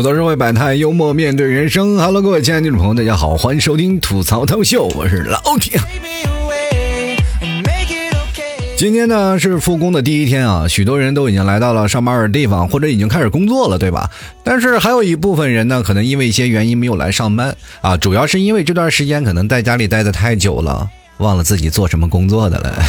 吐槽社会百态，幽默面对人生。Hello， 各位亲爱的听众朋友，大家好，欢迎收听吐槽脱口秀，我是老铁。今天呢是复工的第一天啊，许多人都已经来到了上班的地方，或者已经开始工作了，对吧？但是还有一部分人呢，可能因为一些原因没有来上班啊，主要是因为这段时间可能在家里待得太久了，忘了自己做什么工作的了。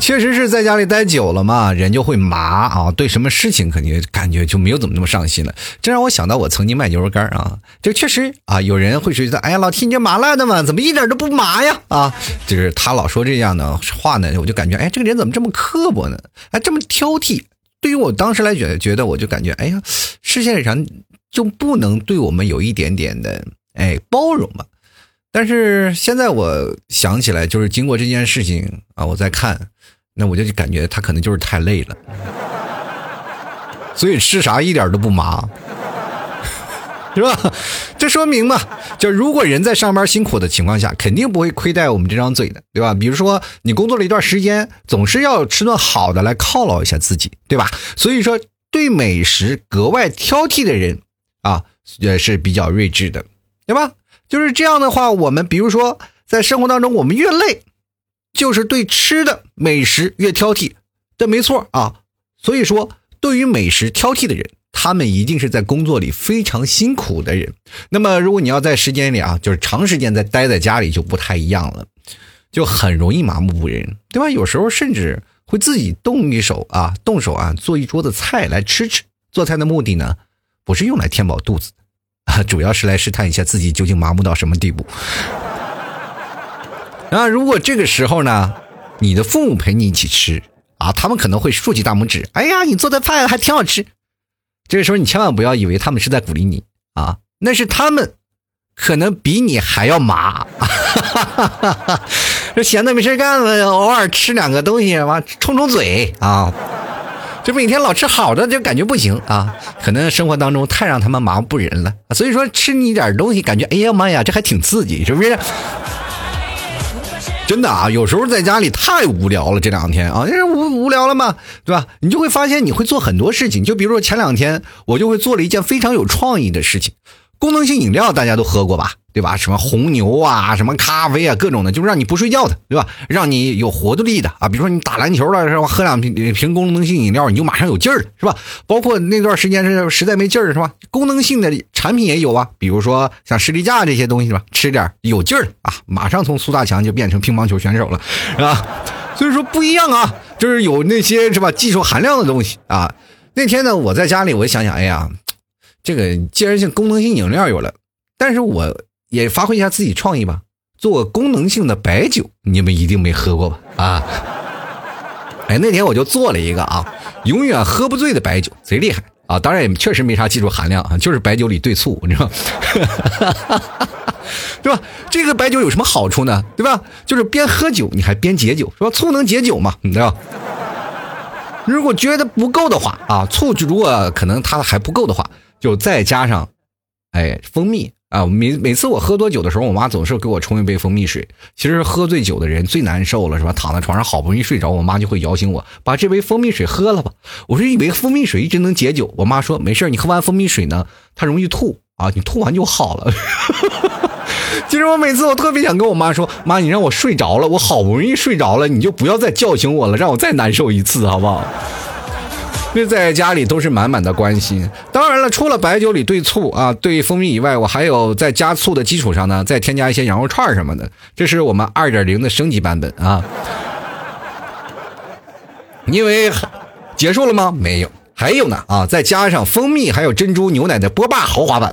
确实是在家里待久了嘛，人就会麻啊，对什么事情肯定感觉就没有怎么那么上心了。这让我想到我曾经卖牛肉干啊，这确实啊，有人会觉得哎呀，老T你这麻辣的嘛，怎么一点都不麻呀啊，就是他老说这样的话呢，我就感觉哎，这个人怎么这么刻薄呢？哎，这么挑剔。对于我当时来觉得我就感觉哎呀，世界上就不能对我们有一点点的哎包容嘛。但是现在我想起来，就是经过这件事情啊，我在看，那我就感觉他可能就是太累了，所以吃啥一点都不麻，是吧？这说明嘛，就如果人在上班辛苦的情况下，肯定不会亏待我们这张嘴的，对吧？比如说你工作了一段时间，总是要吃顿好的来犒劳一下自己，对吧？所以说，对美食格外挑剔的人啊，也是比较睿智的，对吧？就是这样的话，我们比如说在生活当中，我们越累，就是对吃的美食越挑剔，这没错啊。所以说，对于美食挑剔的人，他们一定是在工作里非常辛苦的人。那么，如果你要在时间里啊，就是长时间在待在家里，就不太一样了，就很容易麻木不仁，对吧？有时候甚至会自己动手啊，做一桌子菜来吃吃。做菜的目的呢，不是用来填饱肚子。主要是来试探一下自己究竟麻木到什么地步。然后如果这个时候呢，你的父母陪你一起吃啊，他们可能会竖起大拇指，哎呀，你做的饭还挺好吃。这个时候你千万不要以为他们是在鼓励你啊，那是他们可能比你还要麻。这闲的没事干了，偶尔吃两个东西冲冲嘴啊。就每天老吃好的就感觉不行啊，可能生活当中太让他们麻木不仁了，所以说吃你一点东西感觉哎呀妈呀，这还挺刺激，是不是？真的啊，有时候在家里太无聊了，这两天啊，因为无聊了嘛，对吧？你就会发现你会做很多事情，就比如说前两天我就会做了一件非常有创意的事情，功能性饮料大家都喝过吧，对吧？什么红牛啊，什么咖啡啊，各种的，就是让你不睡觉的，对吧？让你有活动力的啊，比如说你打篮球了，是吧？喝两瓶功能性饮料，你就马上有劲儿了，是吧？包括那段时间是实在没劲儿，是吧？功能性的产品也有啊，比如说像士力架这些东西吧，吃点有劲儿啊，马上从苏大强就变成乒乓球选手了，是吧？所以说不一样啊，就是有那些是吧技术含量的东西啊。那天呢，我在家里我就想想，哎呀。这个既然性功能性饮料有了，但是我也发挥一下自己创意吧，做功能性的白酒，你们一定没喝过吧？啊，哎，那天我就做了一个啊，永远喝不醉的白酒，贼厉害啊！当然也确实没啥技术含量啊，就是白酒里兑醋，你知道吗？对吧？这个白酒有什么好处呢？对吧？就是边喝酒你还边解酒，是吧？醋能解酒嘛？你知道。如果觉得不够的话啊，醋如果可能它还不够的话，就再加上哎蜂蜜啊，每次我喝多酒的时候，我妈总是给我冲一杯蜂蜜水。其实喝醉酒的人最难受了，是吧？躺在床上好不容易睡着，我妈就会摇醒我，把这杯蜂蜜水喝了吧。我说以为蜂蜜水一直能解酒，我妈说没事，你喝完蜂蜜水呢，它容易吐啊，你吐完就好了。其实我每次我特别想跟我妈说，妈，你让我睡着了，我好不容易睡着了，你就不要再叫醒我了，让我再难受一次好不好？那在家里都是满满的关心。当然了，除了白酒里兑醋啊兑蜂蜜以外，我还有在加醋的基础上呢，再添加一些羊肉串什么的，这是我们 2.0 的升级版本啊。因为结束了吗？没有，还有呢啊，再加上蜂蜜还有珍珠牛奶的波霸豪华版。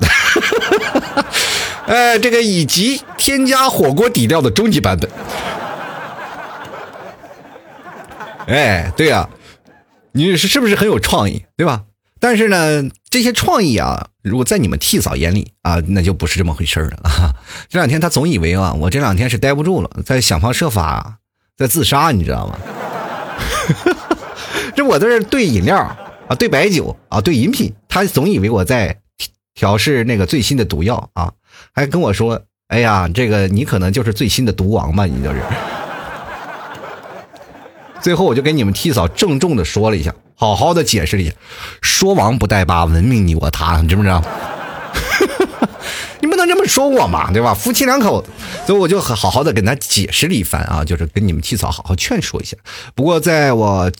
这个以及添加火锅底料的终极版本。哎，对啊，你是不是很有创意，对吧？但是呢，这些创意啊，如果在你们替嫂眼里啊，那就不是这么回事了啊。这两天他总以为啊，我这两天是待不住了，在想方设法，在自杀，你知道吗？这我在这对饮料啊，对白酒啊，对饮品，他总以为我在调试那个最新的毒药啊。还跟我说，哎呀，这个你可能就是最新的毒王吧，你就是。最后我就给你们替嫂郑重的说了一下，好好的解释你，说王不带八，文明你我他，你知不知道？你不能这么说我嘛，对吧？夫妻两口子，所以我就好好的跟他解释了一番啊，就是跟你们妻嫂好好劝说一下。不过在我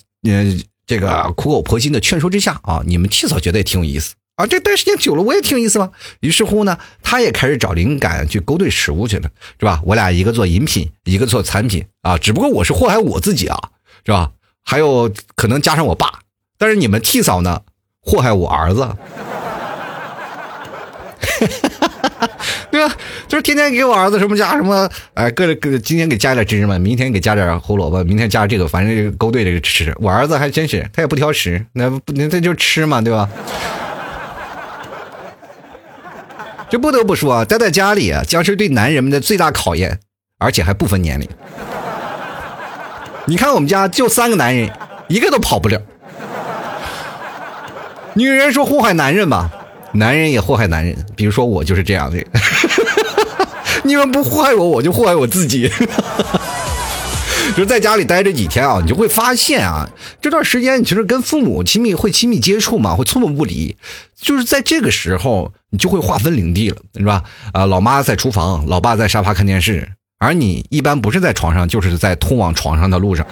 这个苦口婆心的劝说之下啊，你们妻嫂觉得也挺有意思啊，这段时间久了我也挺有意思嘛。于是乎呢，他也开始找灵感去勾兑食物去了，是吧？我俩一个做饮品，一个做产品啊，只不过我是祸害我自己啊，是吧？还有可能加上我爸，但是你们妻嫂呢，祸害我儿子。对吧？就是天天给我儿子什么加什么，哎，各今天给加点芝麻，明天给加点胡萝卜，明天加这个，反正勾兑这个吃。我儿子还真是，他也不挑食，那他就吃嘛，对吧？这不得不说啊，待在家里啊，将是对男人们的最大考验，而且还不分年龄。你看我们家就3个男人，一个都跑不了。女人说祸害男人吧。男人也祸害男人，比如说我就是这样的。你们不祸害我，我就祸害我自己。就在家里待着几天啊，你就会发现啊，这段时间你其实跟父母亲密接触嘛，会寸步不离。就是在这个时候，你就会划分领地了，是吧？老妈在厨房，老爸在沙发看电视，而你一般不是在床上，就是在通往床上的路上。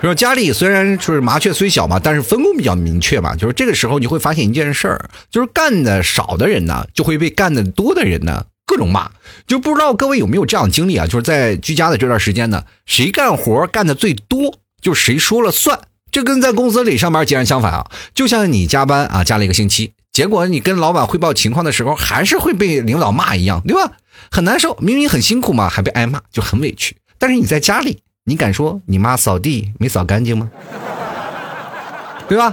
说家里虽然就是麻雀虽小嘛，但是分工比较明确嘛。就是这个时候你会发现一件事儿，就是干的少的人呢，就会被干的多的人呢各种骂。就不知道各位有没有这样的经历啊？就是在居家的这段时间呢，谁干活干的最多，就谁说了算。这跟在公司里上班截然相反啊！就像你加班啊，加了一个星期，结果你跟老板汇报情况的时候，还是会被领导骂一样，对吧？很难受，明明很辛苦嘛，还被挨骂，就很委屈。但是你在家里。你敢说你妈扫地没扫干净吗？对吧？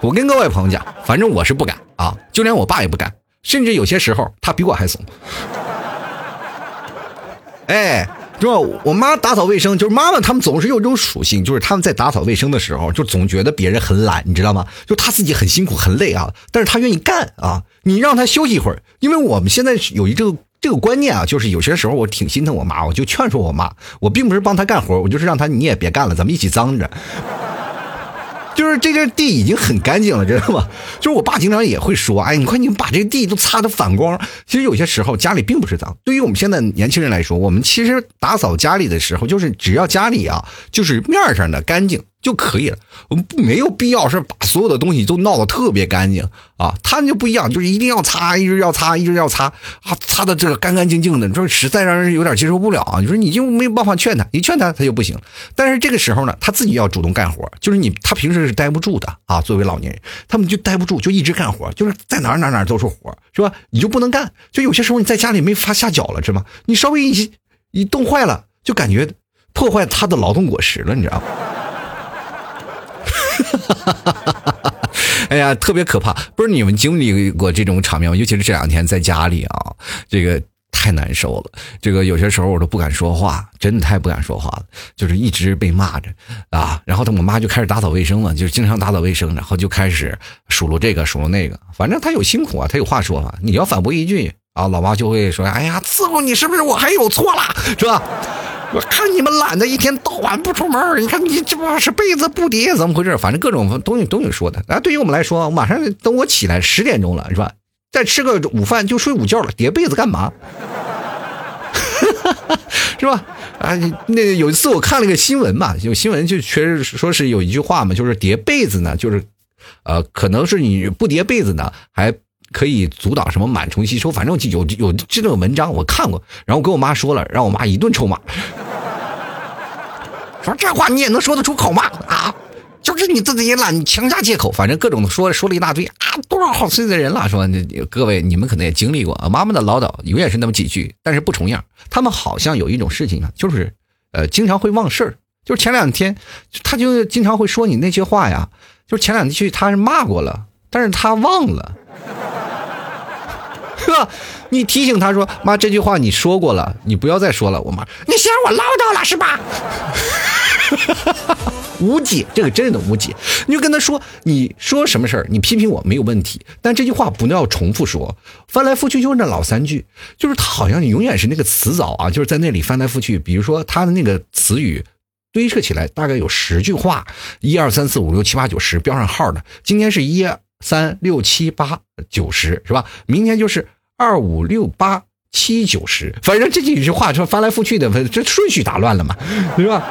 我跟各位朋友讲，反正我是不敢啊，就连我爸也不敢，甚至有些时候他比我还怂。哎，说我妈打扫卫生，就是妈妈他们总是有一种属性，就是他们在打扫卫生的时候，就总觉得别人很懒，你知道吗？就他自己很辛苦很累啊，但是他愿意干啊，你让他休息一会儿，因为我们现在有一这个观念啊，就是有些时候我挺心疼我妈，我就劝说我妈，我并不是帮她干活，我就是让她你也别干了，咱们一起脏着。就是这个地已经很干净了，知道吗？就是我爸经常也会说，哎，你们把这个地都擦得反光。其实有些时候家里并不是脏，对于我们现在年轻人来说，我们其实打扫家里的时候，就是只要家里啊，就是面上的干净就可以了，我们没有必要是把所有的东西都闹得特别干净啊。他就不一样，就是一定要擦，一直要擦，一直要擦啊，擦的这个干干净净的，你说实在让人有点接受不了啊。你说你就没有办法劝他，你劝他他就不行。但是这个时候呢，他自己要主动干活，就是他平时是待不住的啊。作为老年人，他们就待不住，就一直干活，就是在哪儿都是活，是吧？你就不能干，就有些时候你在家里没法下脚了，是吗？你稍微一动坏了，就感觉破坏他的劳动果实了，你知道吗？哎呀，特别可怕。不是你们经历过这种场面吗？尤其是这两天在家里啊，这个太难受了。这个有些时候我都不敢说话，真的太不敢说话了，就是一直被骂着啊。然后我妈就开始打扫卫生了，就是经常打扫卫生，然后就开始数落这个数落那个，反正她有辛苦啊，她有话说啊。你要反驳一句啊，老妈就会说：“哎呀，伺候你是不是我还有错啦？是吧？”我看你们懒得一天到晚不出门，你看你这不是被子不叠，怎么回事？反正各种东西都有说的啊。对于我们来说，马上等我起来10点钟了，是吧？再吃个午饭就睡午觉了，叠被子干嘛？是吧？啊，那有一次我看了个新闻嘛，有新闻就确实说是有一句话嘛，就是叠被子呢，就是可能是你不叠被子呢，还可以阻挡什么螨虫吸收，反正有这种文章我看过，然后跟我妈说了，让我妈一顿臭骂，说这话你也能说得出口吗？啊，就是你自己也懒，你强加借口，反正各种说了一大堆啊，多少好岁的人了，说各位你们可能也经历过，妈妈的唠叨永远是那么几句，但是不重样。他们好像有一种事情啊，就是经常会忘事儿，就是前两天他就经常会说你那些话呀，就是前两句他是骂过了，但是他忘了。呵，你提醒他说妈这句话你说过了，你不要再说了。我妈，你嫌我唠叨了是吧？无解，这个真的无解。你就跟他说，你说什么事儿，你批评我没有问题，但这句话不要重复说，翻来覆去就是那老三句，就是他好像你永远是那个词藻啊，就是在那里翻来覆去。比如说他的那个词语堆砌起来大概有10句话，1、2、3、4、5、6、7、8、9、10，标上号的。今天是1、3、6、7、8、9、10，是吧？明天就是2、5、6、8、7、9、10，反正这几句话说翻来覆去的，这顺序打乱了嘛，是吧？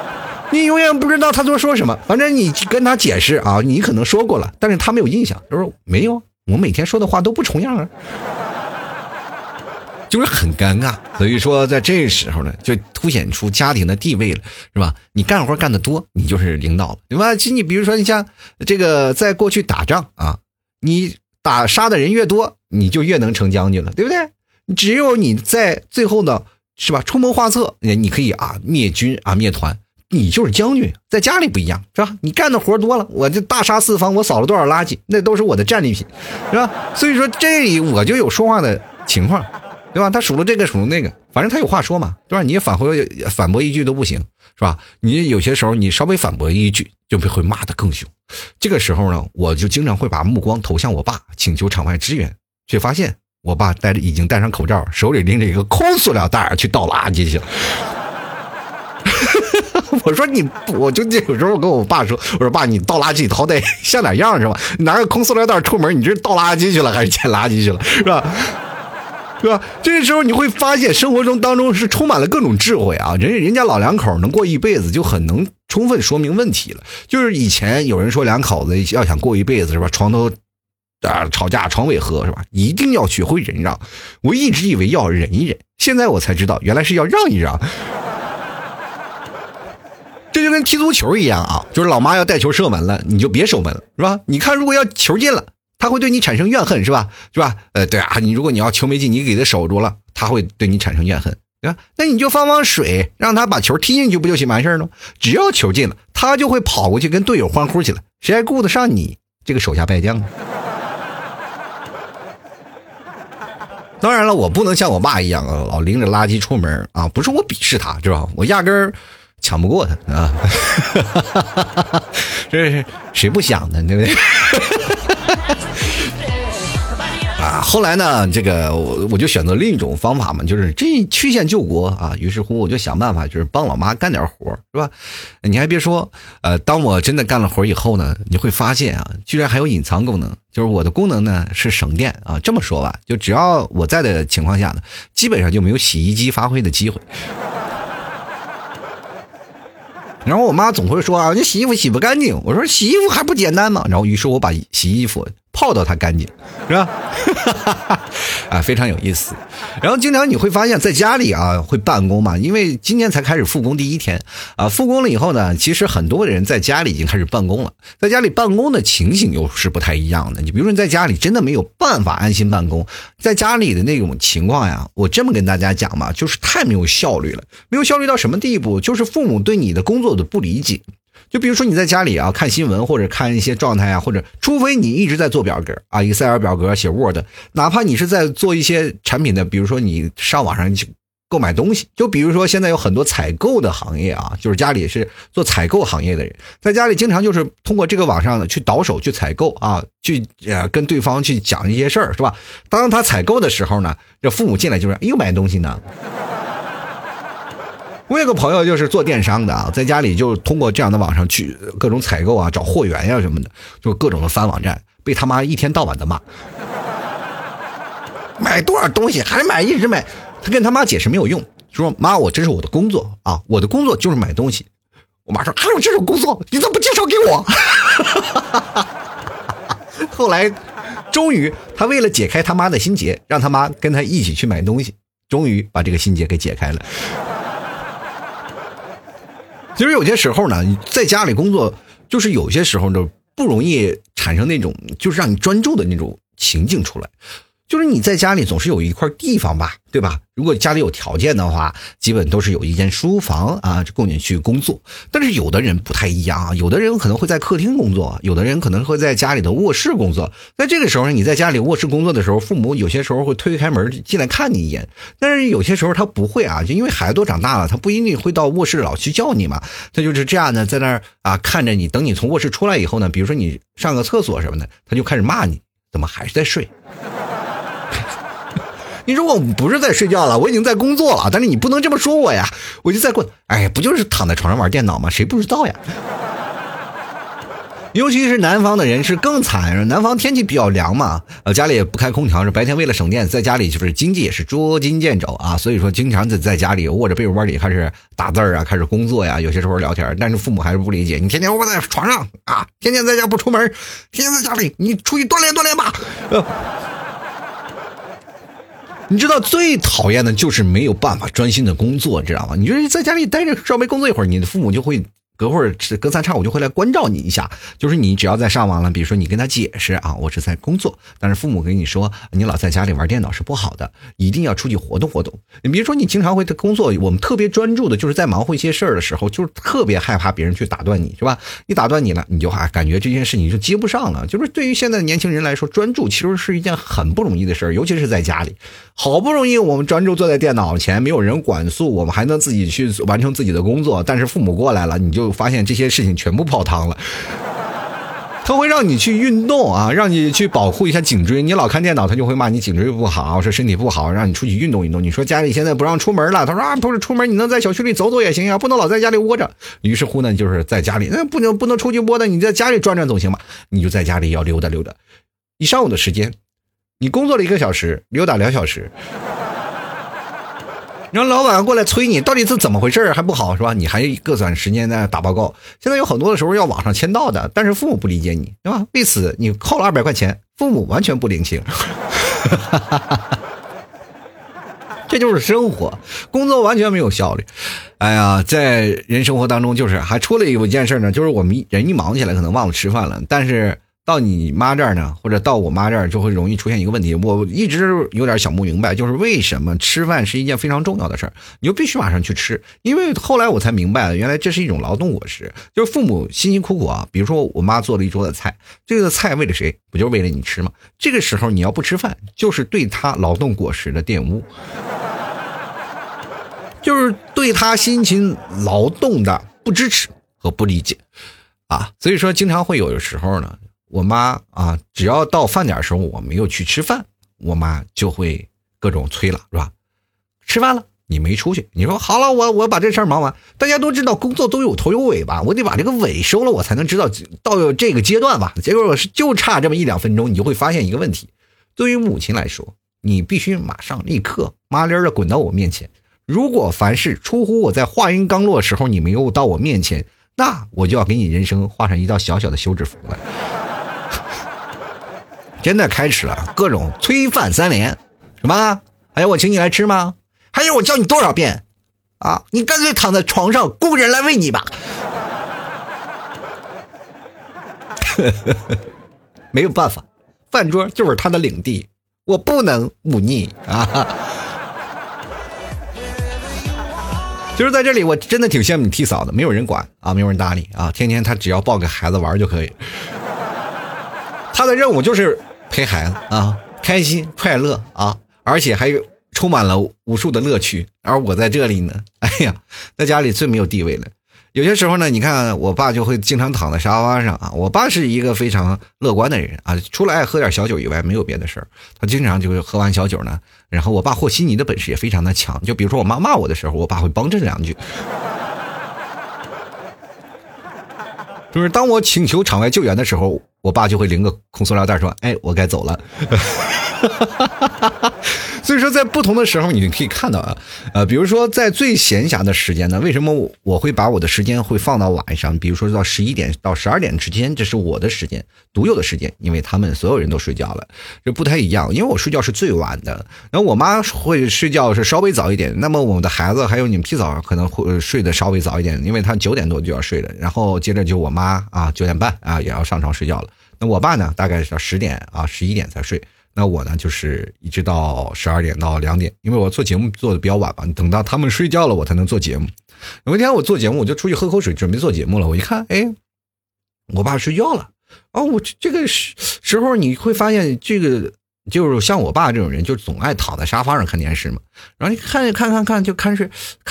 你永远不知道他都说什么，反正你跟他解释啊，你可能说过了，但是他没有印象，他说没有，我每天说的话都不重样啊，就是很尴尬。所以说在这时候呢，就凸显出家庭的地位了，是吧？你干活干得多，你就是领导了，对吧？其实你比如说你像这个在过去打仗啊，你打杀的人越多，你就越能成将军了，对不对？只有你在最后呢，是吧？出谋划策，你可以啊灭军啊灭团。你就是将军，在家里不一样，是吧？你干的活多了，我就大杀四方，我扫了多少垃圾，那都是我的战利品，是吧？所以说这里我就有说话的情况，对吧？他数了这个数了那个，反正他有话说嘛，对吧？你反驳一句都不行，是吧？你有些时候你稍微反驳一句就会骂得更凶。这个时候呢，我就经常会把目光投向我爸，请求场外支援，却发现我爸已经戴上口罩，手里拎着一个空塑料袋去倒垃圾去了。我说我就有时候跟我爸说，我说爸，你倒垃圾好歹像点样是吧？你拿个空塑料袋出门，你这是倒垃圾去了还是捡垃圾去了，是吧？是吧？这时候你会发现生活中当中是充满了各种智慧啊！人家老两口能过一辈子，就很能充分说明问题了。就是以前有人说两口子要想过一辈子是吧，床头吵架床尾和是吧，一定要学会忍让。我一直以为要忍一忍，现在我才知道原来是要让一让。这就跟踢足球一样啊，就是老妈要带球射门了，你就别守门了，是吧？你看，如果要球进了，他会对你产生怨恨，是吧？是吧？对啊，你如果你要球没进，你给他守住了，他会对你产生怨恨，对吧？那你就放水，让他把球踢进去不就行完事儿了？只要球进了，他就会跑过去跟队友欢呼起来，谁还顾得上你这个手下败将啊？当然了，我不能像我爸一样啊，老拎着垃圾出门啊，不是我鄙视他，是吧？我压根儿抢不过他啊，这是谁不想的，对不对？啊，后来呢，这个我就选择另一种方法嘛，就是这曲线救国啊。于是乎，我就想办法，就是帮老妈干点活，是吧？你还别说，当我真的干了活以后呢，你会发现啊，居然还有隐藏功能。就是我的功能呢是省电啊。这么说吧，就只要我在的情况下呢，基本上就没有洗衣机发挥的机会。然后我妈总会说啊，你洗衣服洗不干净。我说洗衣服还不简单吗？然后于是我把洗衣服泡到它干净，是吧？啊，非常有意思。然后经常你会发现在家里啊会办公嘛，因为今年才开始复工第一天啊，复工了以后呢，其实很多人在家里已经开始办公了。在家里办公的情形又是不太一样的。你比如说你在家里真的没有办法安心办公，在家里的那种情况呀，我这么跟大家讲嘛，就是太没有效率了。没有效率到什么地步？就是父母对你的工作的不理解。就比如说你在家里啊看新闻或者看一些状态啊，或者除非你一直在做表格啊 Excel 表格写 Word， 哪怕你是在做一些产品的，比如说你上网上去购买东西，就比如说现在有很多采购的行业啊，就是家里是做采购行业的人，在家里经常就是通过这个网上去倒手去采购啊，去跟对方去讲一些事儿，是吧？当他采购的时候呢，这父母进来就是又买东西呢。我有个朋友就是做电商的啊，在家里就通过这样的网上去各种采购啊，找货源呀什么的，就各种的翻网站，被他妈一天到晚的骂，买多少东西还买一直买，他跟他妈解释没有用，说妈我这是我的工作啊，我的工作就是买东西。我妈说还有这种工作，你怎么不介绍给我？后来终于他为了解开他妈的心结，让他妈跟他一起去买东西，终于把这个心结给解开了。其实有些时候呢，你在家里工作，就是有些时候呢不容易产生那种就是让你专注的那种情境出来。就是你在家里总是有一块地方吧，对吧？如果家里有条件的话，基本都是有一间书房啊，供你去工作。但是有的人不太一样啊，有的人可能会在客厅工作，有的人可能会在家里的卧室工作。在这个时候，你在家里卧室工作的时候，父母有些时候会推开门进来看你一眼，但是有些时候他不会啊，就因为孩子都长大了，他不一定会到卧室老去叫你嘛。他就是这样的，在那儿啊看着你，等你从卧室出来以后呢，比如说你上个厕所什么的，他就开始骂你，怎么还是在睡？你说我不是在睡觉了，我已经在工作了，但是你不能这么说我呀，我就在过，哎，不就是躺在床上玩电脑吗？谁不知道呀？尤其是南方的人是更惨，南方天气比较凉嘛，家里也不开空调，是白天为了省电，在家里就是经济也是捉襟见肘啊，所以说经常在家里握着被窝里开始打字啊，开始工作呀，有些时候聊天，但是父母还是不理解，你天天窝在床上啊，天天在家不出门，天天在家里，你出去锻炼锻炼吧。你知道最讨厌的就是没有办法专心的工作，知道吗？你就是在家里待着稍微工作一会儿，你的父母就会隔会儿隔三差五就会来关照你一下，就是你只要在上网了，比如说你跟他解释啊，我是在工作，但是父母跟你说你老在家里玩电脑是不好的，一定要出去活动活动。你比如说你经常会工作，我们特别专注的就是在忙活一些事儿的时候，就是特别害怕别人去打断你，是吧？一打断你了，你就感觉这件事情就接不上了。就是对于现在的年轻人来说，专注其实是一件很不容易的事儿，尤其是在家里，好不容易我们专注坐在电脑前，没有人管束，我们还能自己去完成自己的工作，但是父母过来了，你就发现这些事情全部泡汤了。他会让你去运动啊，让你去保护一下颈椎，你老看电脑他就会骂你颈椎不好，说身体不好，让你出去运动运动。你说家里现在不让出门了，他说啊，不是出门你能在小区里走走也行啊，不能老在家里窝着。于是乎呢，就是在家里那不能出去窝的，你在家里转转总行吧，你就在家里要溜达溜达。一上午的时间你工作了1个小时，溜达2小时，然后老板过来催你，到底是怎么回事还不好，是吧？你还各短时间在打报告。现在有很多的时候要网上签到的，但是父母不理解你，对吧？为此你扣了200块钱，父母完全不领情。这就是生活，工作完全没有效率。哎呀，在人生活当中就是还出了一件事呢，就是我们人一忙起来可能忘了吃饭了，但是到你妈这儿呢，或者到我妈这儿就会容易出现一个问题，我一直有点想不明白，就是为什么吃饭是一件非常重要的事儿，你就必须马上去吃。因为后来我才明白了，原来这是一种劳动果实，就是父母辛辛苦苦啊，比如说我妈做了一桌的菜，这个菜为了谁？不就是为了你吃吗？这个时候你要不吃饭，就是对她劳动果实的玷污，就是对她辛勤劳动的不支持和不理解啊。所以说经常会有的时候呢，我妈啊，只要到饭点的时候我没有去吃饭，我妈就会各种催了，是吧？吃饭了你没出去，你说好了，我把这事儿忙完。大家都知道工作都有头有尾吧，我得把这个尾收了，我才能知道到这个阶段吧。结果就差这么1-2分钟，你就会发现一个问题，对于母亲来说，你必须马上立刻麻溜的滚到我面前。如果凡是出乎我在话音刚落的时候你没有到我面前，那我就要给你人生画上一道小小的休止符了。真的开始了各种催饭3连，什么？还有我请你来吃吗？还有我教你多少遍啊？你干脆躺在床上雇人来喂你吧。没有办法，饭桌就是他的领地，我不能忤逆啊。就是在这里，我真的挺羡慕你替嫂的，没有人管啊，没有人搭理啊，天天他只要抱个孩子玩就可以。他的任务就是陪孩子啊，开心快乐啊，而且还充满了无数的乐趣。而我在这里呢，哎呀，在家里最没有地位了。有些时候呢，你看我爸就会经常躺在沙发上啊。我爸是一个非常乐观的人啊，除了爱喝点小酒以外，没有别的事儿。他经常就会喝完小酒呢，然后我爸和稀泥的本事也非常的强。就比如说我妈骂我的时候，我爸会帮衬2句。就是当我请求场外救援的时候，我爸就会拎个空塑料袋说，哎，我该走了。所以说在不同的时候你可以看到啊，比如说在最闲暇的时间呢，为什么我会把我的时间会放到晚上，比如说到11点到12点之间，这是我的时间，独有的时间，因为他们所有人都睡觉了，这不太一样。因为我睡觉是最晚的，然后我妈会睡觉是稍微早一点，那么我们的孩子还有你们替嫂可能会睡得稍微早一点，因为他9点多就要睡了，然后接着就我妈啊9点半啊也要上床睡觉了。那我爸呢，大概是到10点啊11点才睡。那我呢，就是一直到12点到2点，因为我做节目做的比较晚吧，等到他们睡觉了，我才能做节目。有一天我做节目，我就出去喝口水，准备做节目了。我一看，哎，我爸睡觉了。哦，我这个时候你会发现，这个就是像我爸这种人，就总爱躺在沙发上看电视嘛。然后你看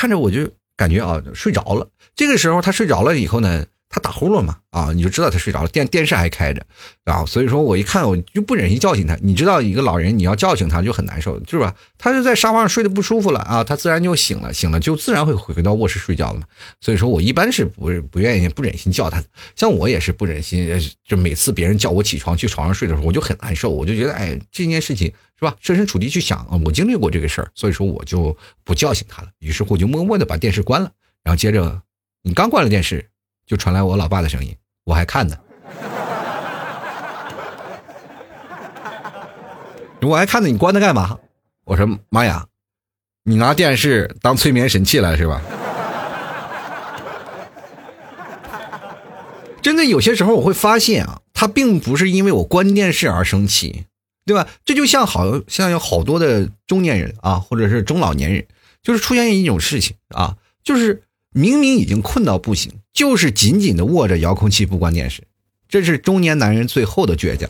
着我就感觉啊睡着了。这个时候他睡着了以后呢，他打呼噜嘛，啊，你就知道他睡着了，电视还开着啊，所以说我一看我就不忍心叫醒他，你知道一个老人你要叫醒他就很难受，是吧？他就在沙发上睡得不舒服了啊，他自然就醒了，醒了就自然会回到卧室睡觉了。所以说我一般是不愿意不忍心叫他，像我也是不忍心，就每次别人叫我起床去床上睡的时候我就很难受，我就觉得哎这件事情是吧，设身处地去想啊，我经历过这个事儿，所以说我就不叫醒他了，于是我就默默的把电视关了，然后接着你刚关了电视。就传来我老爸的声音，我还看呢，我还看呢，你关它干嘛？我说妈呀，你拿电视当催眠神器了是吧？真的有些时候我会发现啊，他并不是因为我关电视而生气，对吧？这就像有好多的中年人啊，或者是中老年人，就是出现一种事情啊，就是明明已经困到不行，就是紧紧的握着遥控器不关电视，这是中年男人最后的倔强。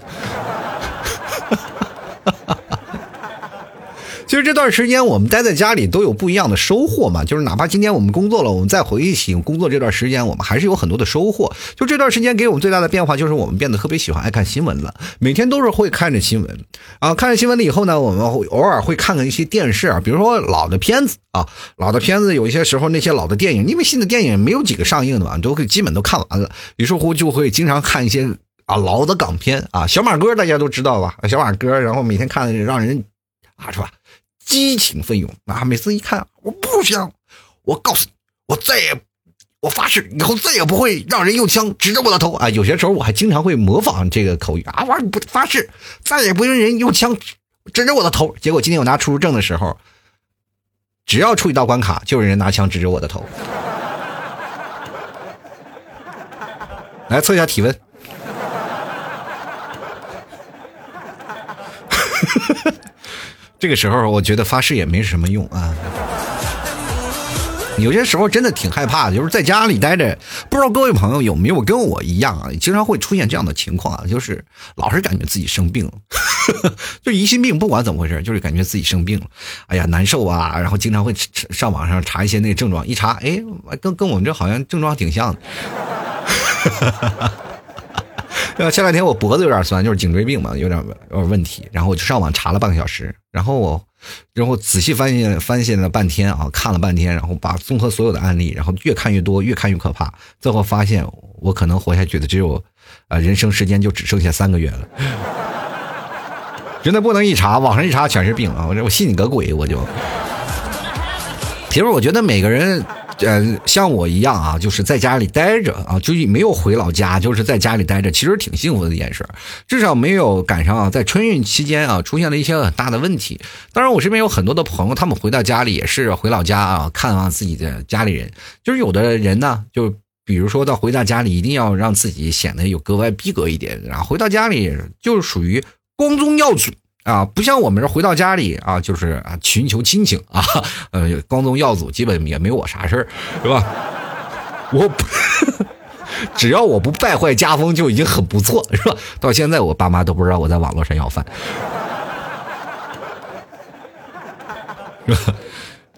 其实这段时间我们待在家里都有不一样的收获嘛，就是哪怕今天我们工作了，我们再回忆起工作这段时间，我们还是有很多的收获。就这段时间给我们最大的变化就是我们变得特别喜欢爱看新闻了，每天都是会看着新闻啊，看着新闻了以后呢，我们偶尔会看看一些电视啊，比如说老的片子啊，老的片子有一些时候那些老的电影，因为新的电影没有几个上映的嘛，都基本都看完了，于是乎就会经常看一些啊老的港片啊，小马哥大家都知道吧，小马哥，然后每天看让人啊是吧？激情奋勇啊！每次一看，我不想，我告诉你，我发誓，以后再也不会让人用枪指着我的头啊！有些时候我还经常会模仿这个口语啊，我不发誓，再也不会让人用枪指着我的头。结果今天我拿出入证的时候，只要出一道关卡，就有人拿枪指着我的头。来测一下体温。这个时候我觉得发誓也没什么用啊，有些时候真的挺害怕的，就是在家里待着，不知道各位朋友有没有跟我一样啊，经常会出现这样的情况啊，就是老是感觉自己生病了，就疑心病，不管怎么回事，就是感觉自己生病了，哎呀难受啊，然后经常会上网上查一些那个症状，一查哎跟我们这好像症状挺像的。前两天我脖子有点酸，就是颈椎病嘛，有点问题，然后我就上网查了半个小时，然后仔细翻译了半天啊，看了半天，然后把综合所有的案例，然后越看越多，越看越可怕，最后发现我可能活下去的只有人生时间就只剩下3个月了。真的不能一查，网上一查全是病啊，我信你个鬼，我就。其实我觉得每个人像我一样啊，就是在家里待着啊，就没有回老家，就是在家里待着，其实挺幸福的一件事，至少没有赶上啊在春运期间啊出现了一些很大的问题。当然我身边有很多的朋友，他们回到家里也是回老家啊，看望自己的家里人，就是有的人呢就比如说到回到家里一定要让自己显得有格外逼格一点，然后回到家里就是属于光宗耀祖啊，不像我们这回到家里啊，就是啊寻求亲情啊，光宗耀祖基本也没我啥事儿，是吧？只要我不败坏家风就已经很不错，是吧？到现在我爸妈都不知道我在网络上要饭，是吧？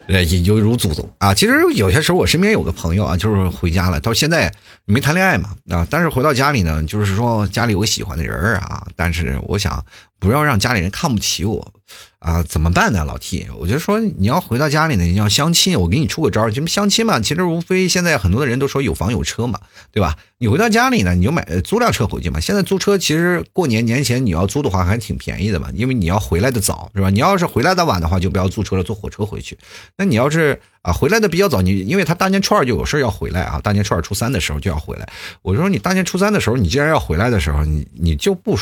也就如祖宗啊。其实有些时候我身边有个朋友啊，就是回家了，到现在没谈恋爱嘛啊，但是回到家里呢，就是说家里有个喜欢的人啊，但是我想不要让家里人看不起我啊，怎么办呢？老 T， 我就说你要回到家里呢，你要相亲，我给你出个招，就是相亲嘛，其实无非现在很多的人都说有房有车嘛，对吧？你回到家里呢，你就租辆车回去嘛。现在租车其实过年前你要租的话还挺便宜的嘛，因为你要回来的早，是吧？你要是回来的晚的话，就不要租车了，坐火车回去。那你要是啊回来的比较早，因为他大年初二就有事要回来啊，大年初二初三的时候就要回来。我说你大年初三的时候，你既然要回来的时候，你就不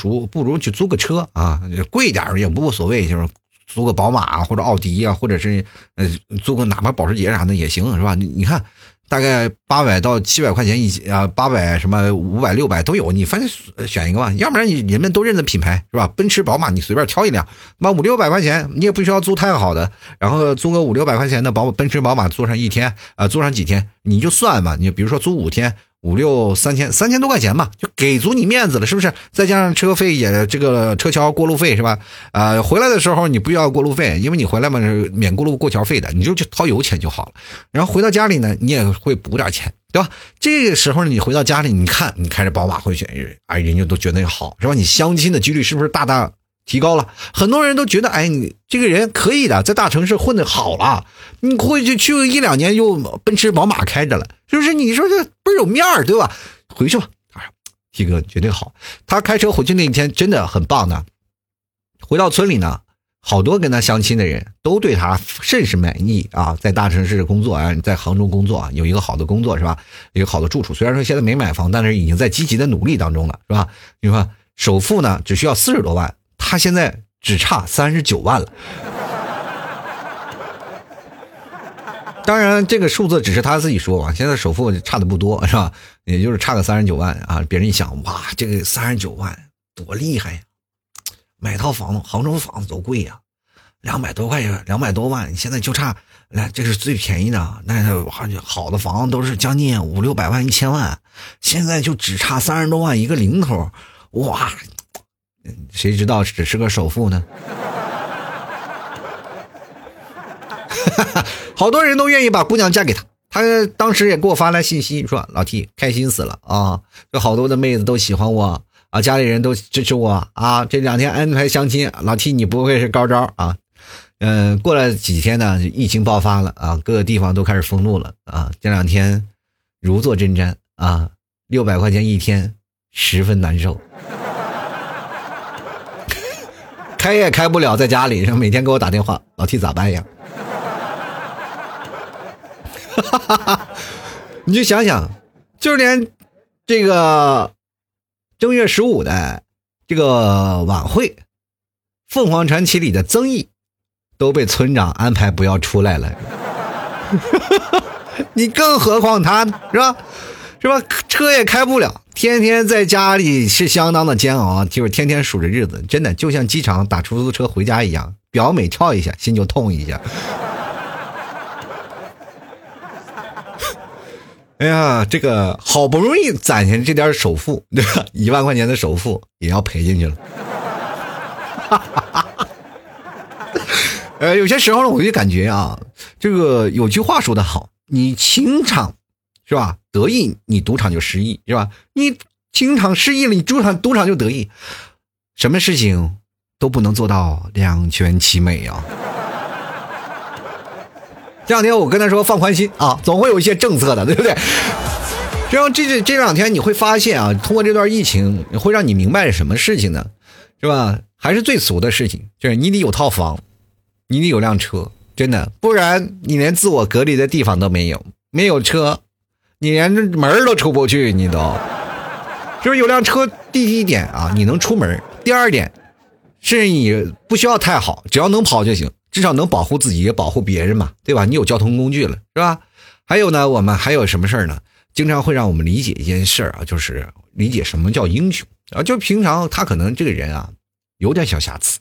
如去租个车啊，贵点也不无所谓，就是租个宝马啊，或者奥迪啊，或者是租个哪怕保时捷啥的也行，是吧？你看，大概800到700块钱一800什么500、600都有，你反正选一个吧，要不然你人们都认得品牌，是吧？奔驰、宝马你随便挑一辆，那500、600块钱你也不需要租太好的，然后租个500、600块钱的奔驰、宝马租上一天租上几天，你就算吧，你比如说租5天。5、6、3000多块钱嘛，就给足你面子了，是不是？再加上车费也这个车桥过路费，是吧？回来的时候你不要过路费，因为你回来嘛是免过路过桥费的，你就去掏油钱就好了。然后回到家里呢，你也会补点钱对吧？这个时候呢，你回到家里，你看你开着宝马会选人，哎，人家都觉得好，是吧？你相亲的几率是不是大大提高了？很多人都觉得，哎，你这个人可以的，在大城市混得好了，你过去去个一两年又奔驰宝马开着了，就是你说这不是有面儿，对吧？回去吧，这个绝对好。他开车回去那一天真的很棒的，回到村里呢，好多跟他相亲的人都对他甚是满意啊，在大城市工作啊，在杭州工作啊，有一个好的工作是吧？有一个好的住处，虽然说现在没买房，但是已经在积极的努力当中了，是吧？你说首付呢只需要40多万，他现在只差39万了。当然这个数字只是他自己说啊，现在首付差的不多是吧？也就是差个39万啊，别人一想哇，这个39万多厉害呀！买套房子，杭州房子多贵呀，200多块钱，200多万，现在就差，来，这是最便宜的，那好的房子都是将近500-600万、1000万，现在就只差30多万一个零头，哇，谁知道只是个首付呢？好多人都愿意把姑娘嫁给他。他当时也给我发来信息说，老 T 开心死了啊，这好多的妹子都喜欢我啊，家里人都支持我啊，这2天安排相亲，老 T 你不会是高招啊。过了几天呢，疫情爆发了啊，各个地方都开始封路了啊，这2天如坐针毡啊，600块钱一天十分难受。开也开不了，在家里每天给我打电话，老 T 咋办呀？你就想想，就连这个正月15的这个晚会，凤凰传奇里的曾毅都被村长安排不要出来了。你更何况他，是吧？是吧？车也开不了，天天在家里是相当的煎熬啊！就是天天数着日子，真的就像机场打出租车回家一样，表每跳一下，心就痛一下。哎呀，这个好不容易攒下这点首付，对吧？1万块钱的首付也要赔进去了。有些时候呢，我就感觉啊，这个有句话说得好，你情场是吧得意，你赌场就失意，是吧？你情场失意了，你赌场就得意，什么事情都不能做到两全其美啊。这两天我跟他说放宽心啊，总会有一些政策的，对不对？这两天你会发现啊，通过这段疫情会让你明白什么事情呢？是吧？还是最俗的事情，就是你得有套房，你得有辆车，真的，不然你连自我隔离的地方都没有，没有车，你连门都出不去，你都，是不是？有辆车，第一点啊，你能出门；第二点，是你不需要太好，只要能跑就行。至少能保护自己也保护别人嘛，对吧？你有交通工具了，是吧？还有呢，我们还有什么事儿呢？经常会让我们理解一件事儿啊，就是理解什么叫英雄啊。就平常他可能这个人啊有点小瑕疵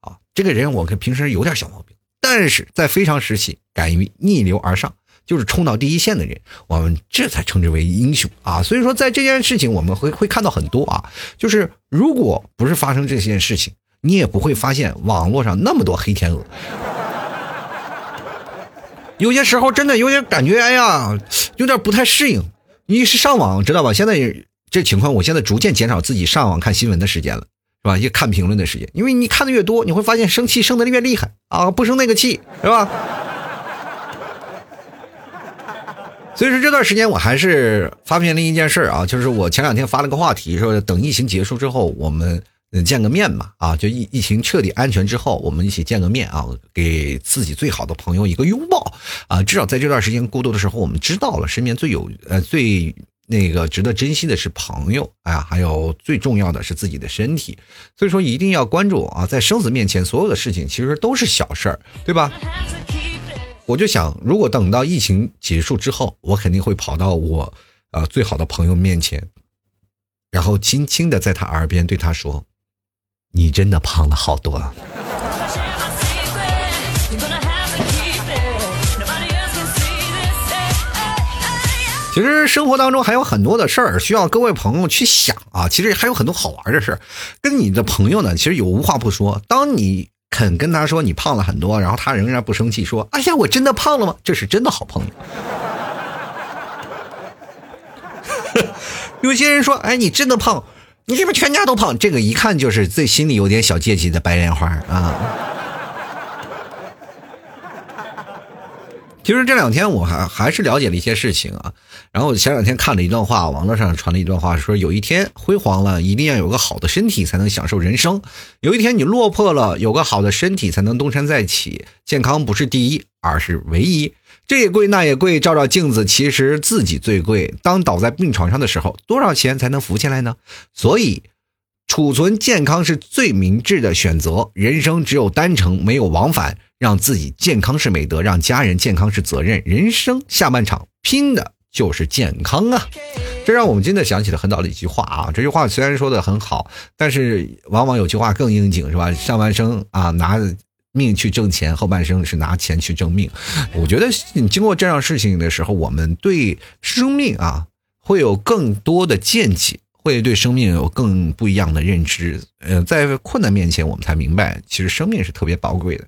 啊，这个人我跟平时有点小毛病，但是在非常时期敢于逆流而上，就是冲到第一线的人，我们这才称之为英雄啊。所以说在这件事情我们会看到很多啊，就是如果不是发生这件事情，你也不会发现网络上那么多黑天鹅。有些时候真的有点感觉，哎呀，有点不太适应。你是上网知道吧？现在这情况，我现在逐渐减少自己上网看新闻的时间了，是吧？也看评论的时间，因为你看的越多，你会发现生气生的越厉害啊，不生那个气，是吧？所以说这段时间我还是发现了一件事啊，就是我前2天发了个话题，说等疫情结束之后，我们见个面吧啊，就疫情彻底安全之后，我们一起见个面啊，给自己最好的朋友一个拥抱啊。至少在这段时间孤独的时候，我们知道了身边最那个值得珍惜的是朋友啊，还有最重要的是自己的身体。所以说一定要关注啊，在生死面前所有的事情其实都是小事儿，对吧？我就想，如果等到疫情结束之后，我肯定会跑到我最好的朋友面前，然后轻轻的在他耳边对他说，你真的胖了好多啊。其实生活当中还有很多的事儿需要各位朋友去想啊，其实还有很多好玩的事儿，跟你的朋友呢其实有无话不说。当你肯跟他说你胖了很多，然后他仍然不生气，说哎呀我真的胖了吗？这是真的好朋友。有些人说，哎，你真的胖，你是不是全家都胖？这个一看就是自己心里有点小芥蒂的白莲花啊。其实这两天我还是了解了一些事情啊，然后前两天看了一段话，网络上传了一段话，说有一天辉煌了，一定要有个好的身体才能享受人生；有一天你落魄了，有个好的身体才能东山再起。健康不是第一，而是唯一。这也贵那也贵，照照镜子，其实自己最贵。当倒在病床上的时候，多少钱才能扶起来呢？所以储存健康是最明智的选择，人生只有单程，没有往返。让自己健康是美德，让家人健康是责任。人生下半场拼的就是健康啊！这让我们真的想起了很早的一句话啊。这句话虽然说的很好，但是往往有句话更应景，是吧？上半生啊拿命去挣钱，后半生是拿钱去挣命。我觉得你经过这样事情的时候，我们对生命啊会有更多的见解。会对生命有更不一样的认知，在困难面前，我们才明白，其实生命是特别宝贵的，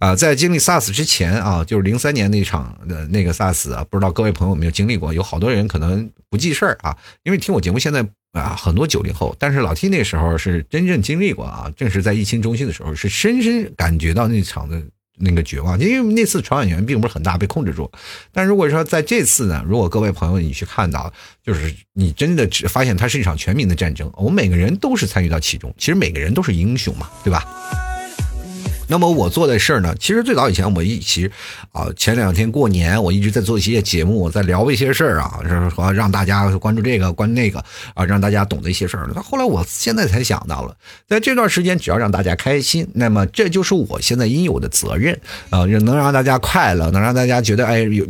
啊、在经历 SARS 之前啊，就是03年那场的那个 SARS 啊，不知道各位朋友有没有经历过？有好多人可能不记事儿啊，因为听我节目现在啊，很多90后，但是老 T 那时候是真正经历过啊，正是在疫情中心的时候，是深深感觉到那场的那个绝望，因为那次传染源并不是很大，被控制住。但如果说在这次呢，如果各位朋友你去看到，就是你真的只发现它是一场全民的战争，我们每个人都是参与到其中，其实每个人都是英雄嘛，对吧？那么我做的事儿呢，其实最早以前我一起啊，前两天过年我一直在做一些节目，我在聊一些事儿啊，说让大家关注这个关注那个啊，让大家懂得一些事儿。后来我现在才想到了，在这段时间只要让大家开心，那么这就是我现在应有的责任啊，能让大家快乐，能让大家觉得哎有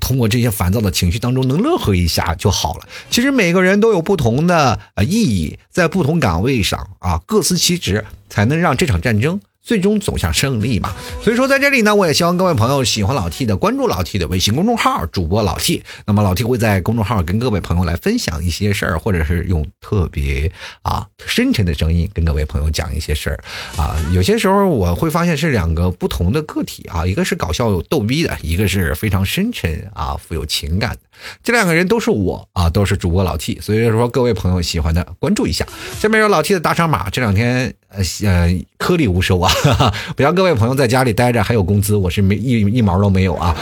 通过这些烦躁的情绪当中能乐呵一下就好了。其实每个人都有不同的意义，在不同岗位上啊各司其职，才能让这场战争最终走向胜利嘛。所以说在这里呢，我也希望各位朋友喜欢老 T 的，关注老 T 的微信公众号主播老 T， 那么老 T 会在公众号跟各位朋友来分享一些事儿，或者是用特别啊深沉的声音跟各位朋友讲一些事儿啊。有些时候我会发现是两个不同的个体啊，一个是搞笑有逗逼的，一个是非常深沉啊富有情感的，这两个人都是我啊，都是主播老 T， 所以说各位朋友喜欢的关注一下。下面有老 T 的打赏码，这两天颗粒无收啊，哈哈，不要各位朋友在家里待着还有工资，我是没一毛都没有啊。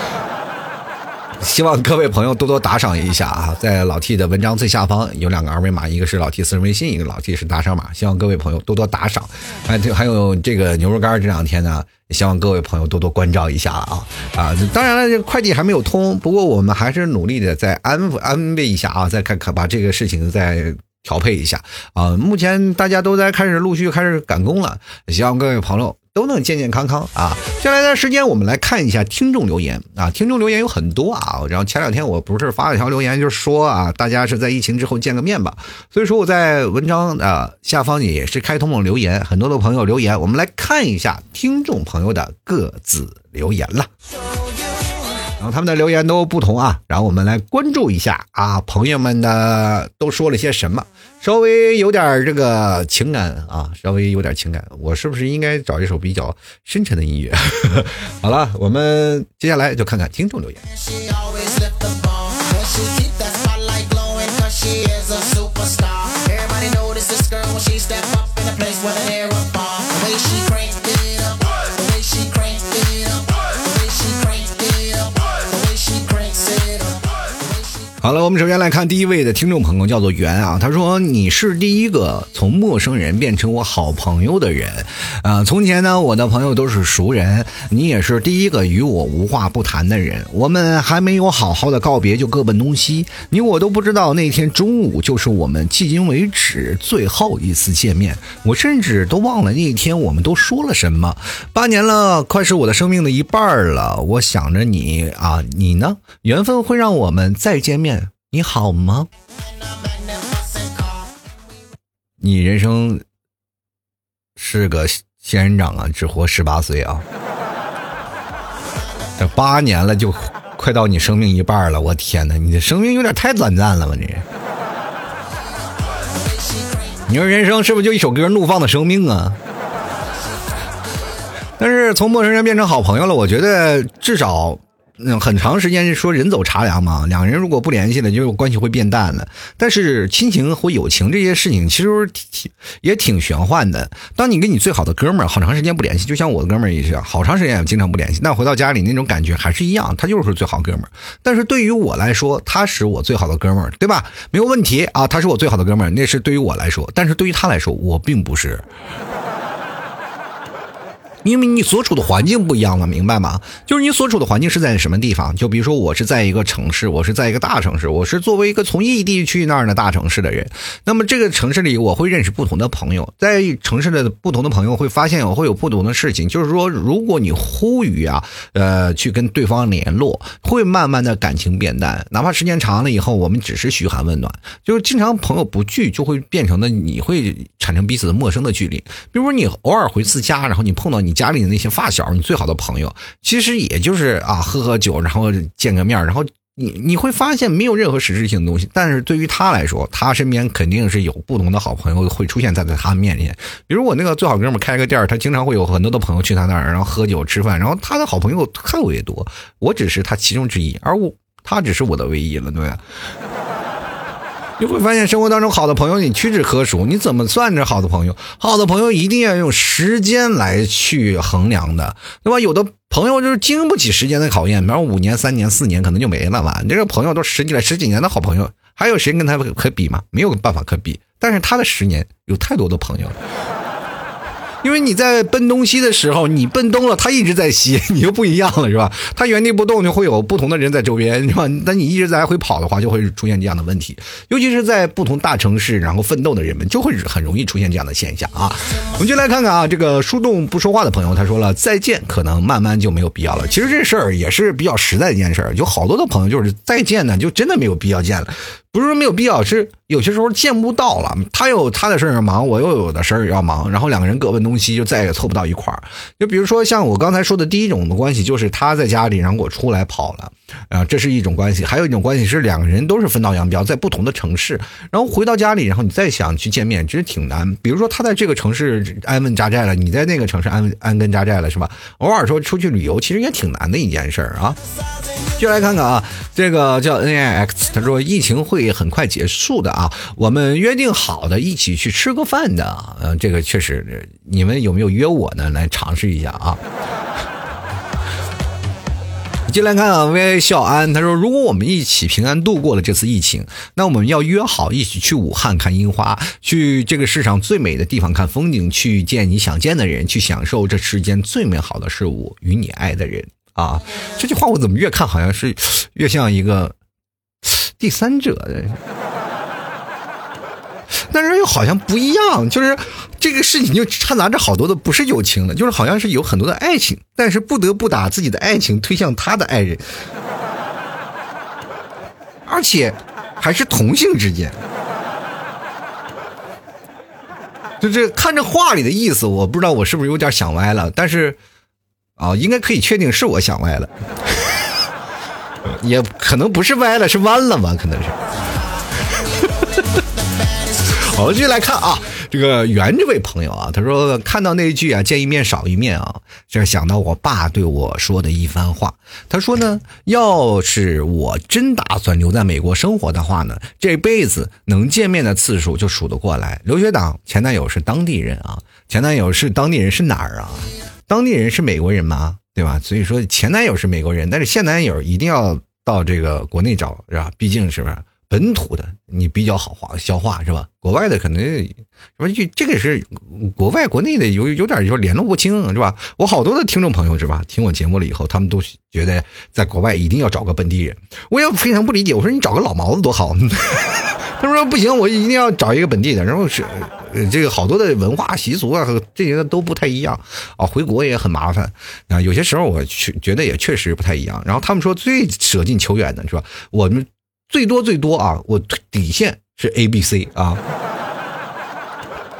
希望各位朋友多多打赏一下啊，在老 T 的文章最下方有两个二维码，一个是老 T 私人微信，一个老 T 是打赏码，希望各位朋友多多打赏。还有这个牛肉干这两天呢，希望各位朋友多多关照一下啊。当然了，这快递还没有通，不过我们还是努力的再安慰一下啊，再看看把这个事情再调配一下啊。目前大家都在陆续开始赶工了，希望各位朋友都能健健康康啊！接下来的时间，我们来看一下听众留言啊。听众留言有很多啊，然后前两天我不是发了一条留言，就是说啊，大家是在疫情之后见个面吧。所以说我在文章下方也是开通了留言，很多的朋友留言，我们来看一下听众朋友的各自留言了。然后他们的留言都不同啊，然后我们来关注一下啊，朋友们的都说了些什么。稍微有点这个情感啊，稍微有点情感，我是不是应该找一首比较深沉的音乐？好了，我们接下来就看看听众留言。好了，我们首先来看第一位的听众朋友，叫做袁啊，他说你是第一个从陌生人变成我好朋友的人，从前呢我的朋友都是熟人，你也是第一个与我无话不谈的人，我们还没有好好的告别就各奔东西，你我都不知道那天中午就是我们迄今为止最后一次见面，我甚至都忘了那天我们都说了什么。8年了，快是我的生命的一半了，我想着你啊，你呢？缘分会让我们再见面，你好吗？你人生是个仙人掌啊，只活18岁啊，这8年了就快到你生命一半了，我天哪，你的生命有点太短暂了吧你？你说人生是不是就一首歌《怒放的生命》啊？但是从陌生人变成好朋友了，我觉得至少很长时间说人走茶凉嘛，两个人如果不联系了，就关系会变淡了。但是亲情和友情这些事情其实也挺玄幻的。当你跟你最好的哥们儿好长时间不联系，就像我的哥们儿也是，好长时间也经常不联系，但回到家里那种感觉还是一样，他就是最好哥们儿。但是对于我来说，他是我最好的哥们儿，对吧？没有问题啊，他是我最好的哥们儿，那是对于我来说，但是对于他来说，我并不是。因为你所处的环境不一样了，明白吗？就是你所处的环境是在什么地方，就比如说我是在一个城市，我是在一个大城市，我是作为一个从异地去那儿的大城市的人，那么这个城市里我会认识不同的朋友，在城市的不同的朋友会发现我会有不同的事情，就是说如果你忽于去跟对方联络，会慢慢的感情变淡，哪怕时间长了以后我们只是嘘寒问暖，就是经常朋友不聚就会变成的，你会产生彼此的陌生的距离。比如说你偶尔回次家，然后你碰到你家里的那些发小，你最好的朋友，其实也就是啊，喝喝酒，然后见个面，然后你会发现没有任何实质性的东西。但是对于他来说，他身边肯定是有不同的好朋友会出现在他面前。比如我那个最好哥们开个店，他经常会有很多的朋友去他那儿，然后喝酒吃饭，然后他的好朋友特别多，我只是他其中之一，而他只是我的唯一了，对吧？你会发现生活当中好的朋友你屈指可数，你怎么算是好的朋友？好的朋友一定要用时间来去衡量的，对吧？有的朋友就是经不起时间的考验，比方5年3年4年可能就没了吧。你这个朋友都十几年的好朋友，还有谁跟他可比吗？没有办法可比。但是他的10年有太多的朋友，因为你在奔东西的时候，你奔东了，他一直在西，你就不一样了，是吧？他原地不动，就会有不同的人在周边，是吧？但你一直在来回跑的话，就会出现这样的问题，尤其是在不同大城市然后奋斗的人们，就会很容易出现这样的现象啊。我们就来看看啊，这个树洞不说话的朋友，他说了再见可能慢慢就没有必要了。其实这事儿也是比较实在的一件事儿，有好多的朋友就是再见呢，就真的没有必要见了。不是说没有必要，是有些时候见不到了，他有他的事儿忙，我又有的事儿要忙，然后两个人各奔东西，就再也凑不到一块儿。就比如说像我刚才说的第一种的关系，就是他在家里然后我出来跑了，这是一种关系。还有一种关系是两个人都是分道扬镳，在不同的城市，然后回到家里，然后你再想去见面，其实挺难。比如说他在这个城市安稳扎寨了，你在那个城市安根扎寨了，是吧？偶尔说出去旅游，其实也挺难的一件事儿啊。就来看看啊，这个叫 NIX， 他说疫情会很快结束的啊，我们约定好的一起去吃个饭的，这个确实，你们有没有约我呢？来尝试一下啊。进来看啊，微笑安他说，如果我们一起平安度过了这次疫情，那我们要约好一起去武汉看樱花，去这个世上最美的地方看风景，去见你想见的人，去享受这世间最美好的事物与你爱的人啊。这句话我怎么越看好像是越像一个第三者的，但是又好像不一样，就是这个事情就掺杂着好多的不是友情了，就是好像是有很多的爱情，但是不得不打自己的爱情推向他的爱人，而且还是同性之间。就这看这话里的意思，我不知道我是不是有点想歪了，但是啊，应该可以确定是我想歪了，也可能不是歪了，是弯了吧？可能是。好，继续来看啊，这个袁这位朋友啊，他说看到那一句啊，见一面少一面啊，这想到我爸对我说的一番话。他说呢，要是我真打算留在美国生活的话呢，这辈子能见面的次数就数得过来。留学党前男友是当地人啊，前男友是当地人是哪儿啊？当地人是美国人吗？对吧？所以说前男友是美国人，但是现男友一定要到这个国内找，是吧？毕竟是不是？本土的你比较好消化，是吧？国外的可能什么，这个是国外国内的有点就联络不清，是吧？我好多的听众朋友，是吧？听我节目了以后，他们都觉得在国外一定要找个本地人，我也非常不理解。我说你找个老毛子多好，他说不行，我一定要找一个本地的。然后是这个好多的文化习俗啊，这些都不太一样啊，回国也很麻烦啊。有些时候我觉得也确实不太一样。然后他们说最舍近求远的，是吧？我们。最多啊，我底线是 ABC 啊，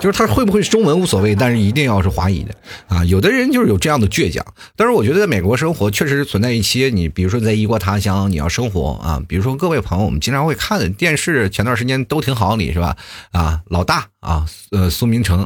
就是他会不会中文无所谓，但是一定要是华裔的啊。有的人就是有这样的倔强，但是我觉得在美国生活确实存在一些，你比如说在异国他乡你要生活啊，比如说各位朋友，我们经常会看电视，前段时间都挺好你是吧？啊，老大。啊，苏明哲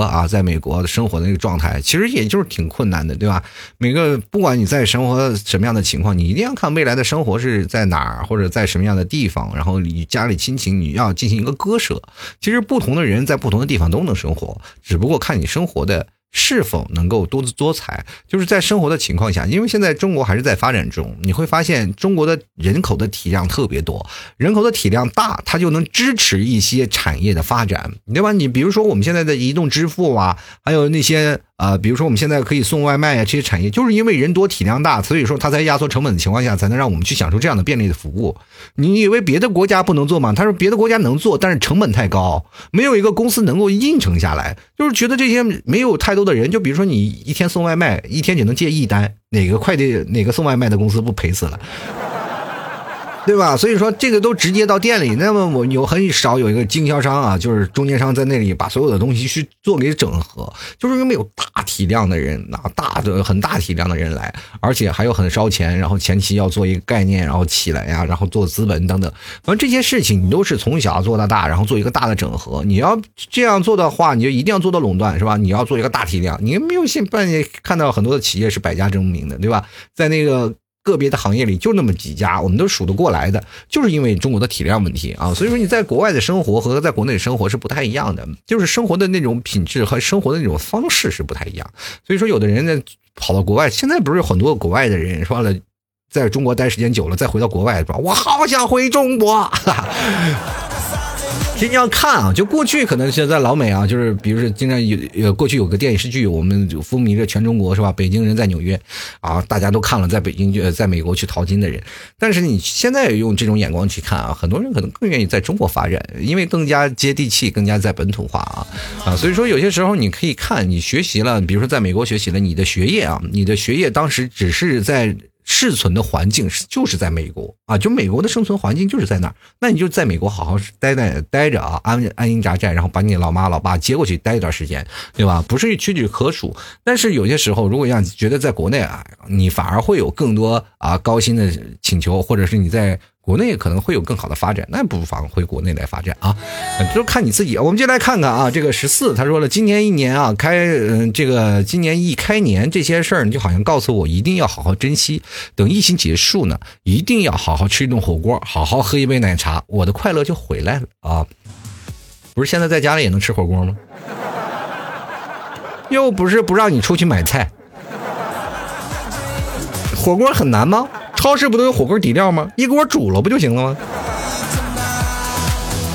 啊，在美国生活的那个状态，其实也就是挺困难的，对吧？每个不管你在生活什么样的情况，你一定要看未来的生活是在哪儿，或者在什么样的地方，然后你家里亲情你要进行一个割舍。其实不同的人在不同的地方都能生活，只不过看你生活的是否能够多姿多彩，就是在生活的情况下，因为现在中国还是在发展中，你会发现中国的人口的体量特别多，人口的体量大，它就能支持一些产业的发展，对吧？你比如说我们现在的移动支付啊，还有那些比如说我们现在可以送外卖啊，这些产业就是因为人多体量大，所以说它在压缩成本的情况下，才能让我们去享受这样的便利的服务。你以为别的国家不能做吗？他说别的国家能做，但是成本太高，没有一个公司能够应承下来，就是觉得这些没有太多的人，就比如说你一天送外卖，一天只能接一单，哪个送外卖的公司不赔死了，对吧？所以说这个都直接到店里，那么我有很少有一个经销商啊，就是中间商在那里把所有的东西去做给整合，就是因为有大体量的人啊，很大体量的人来，而且还有很烧钱，然后前期要做一个概念，然后起来呀，然后做资本等等，反正这些事情你都是从小做到大，然后做一个大的整合。你要这样做的话，你就一定要做到垄断，是吧？你要做一个大体量，你没有现在看到很多的企业是百家争鸣的，对吧？在那个个别的行业里就那么几家，我们都数得过来的，就是因为中国的体量问题啊。所以说你在国外的生活和在国内的生活是不太一样的，就是生活的那种品质和生活的那种方式是不太一样。所以说有的人呢跑到国外，现在不是有很多国外的人说了，在中国待时间久了再回到国外，我好想回中国。经常看啊，就过去可能现在老美啊，就是比如说经常有过去有个电视剧，我们就风靡着全中国，是吧？北京人在纽约啊，大家都看了，在北京在美国去淘金的人。但是你现在用这种眼光去看啊，很多人可能更愿意在中国发展，因为更加接地气，更加在本土化啊。所以说有些时候你可以看，你学习了，比如说在美国学习了你的学业啊，你的学业当时只是在生存的环境就是在美国啊，就美国的生存环境就是在那儿，那你就在美国好好待着啊，安营扎寨，然后把你老妈老爸接过去待一段时间，对吧？不是屈指可数。但是有些时候，如果让你觉得在国内啊，你反而会有更多啊高薪的请求，或者是你在国内可能会有更好的发展，那不妨回国内来发展啊，就看你自己。我们就来看看啊，这个14他说了，今年一年啊今年一开年这些事儿，就好像告诉我一定要好好珍惜，等疫情结束呢，一定要好好吃一顿火锅，好好喝一杯奶茶，我的快乐就回来了啊！不是现在在家里也能吃火锅吗？又不是不让你出去买菜，火锅很难吗？超市不都有火锅底料吗？一锅煮了不就行了吗？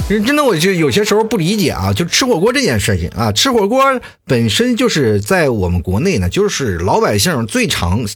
真的，我就有些时候不理解啊，就吃火锅这件事情啊，吃火锅本身就是在我们国内呢，就是老百姓最常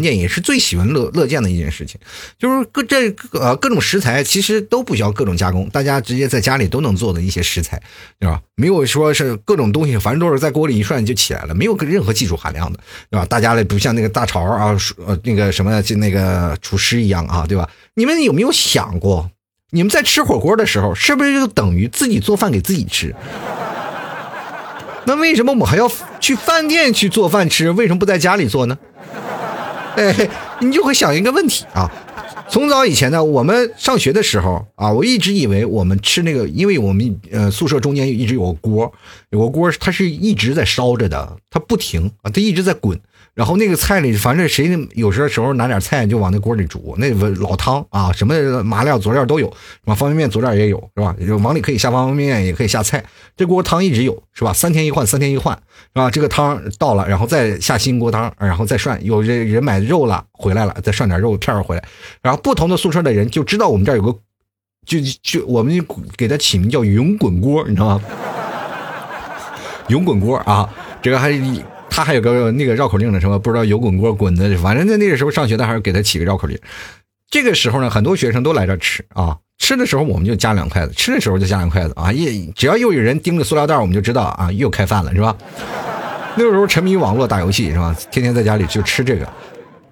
见也是最喜闻乐见的一件事情，就是各种食材其实都不需要各种加工，大家直接在家里都能做的一些食材，对吧？没有说是各种东西，反正都是在锅里一涮就起来了，没有任何技术含量的，对吧？大家不像那个大潮啊，那个什么那个厨师一样啊，对吧？你们有没有想过，你们在吃火锅的时候，是不是就等于自己做饭给自己吃？那为什么我们还要去饭店去做饭吃？为什么不在家里做呢？哎，你就会想一个问题啊，从早以前呢，我们上学的时候啊，我一直以为我们吃那个，因为我们宿舍中间一直有个锅，它是一直在烧着的，它不停啊，它一直在滚。然后那个菜里，反正谁有时候拿点菜就往那锅里煮，那老汤啊，什么麻料佐料都有，什么方便面佐料也有，是吧？就往里可以下方便面，也可以下菜，这锅汤一直有，是吧？3天一换，是吧？这个汤到了，然后再下新锅汤，然后再涮。有人买肉了回来了，再涮点肉片回来。然后不同的宿舍的人就知道我们这儿有个，就我们给它起名叫“滚锅”，你知道吗？滚锅啊，这个还是。他还有个那个绕口令的什么不知道，油滚锅滚的，反正在那个时候上学的还是给他起个绕口令。这个时候呢，很多学生都来这吃啊，吃的时候我们就加两筷子，啊，只要又有人盯着塑料袋，我们就知道啊，又开饭了，是吧？那个时候沉迷网络打游戏，是吧？天天在家里就吃这个。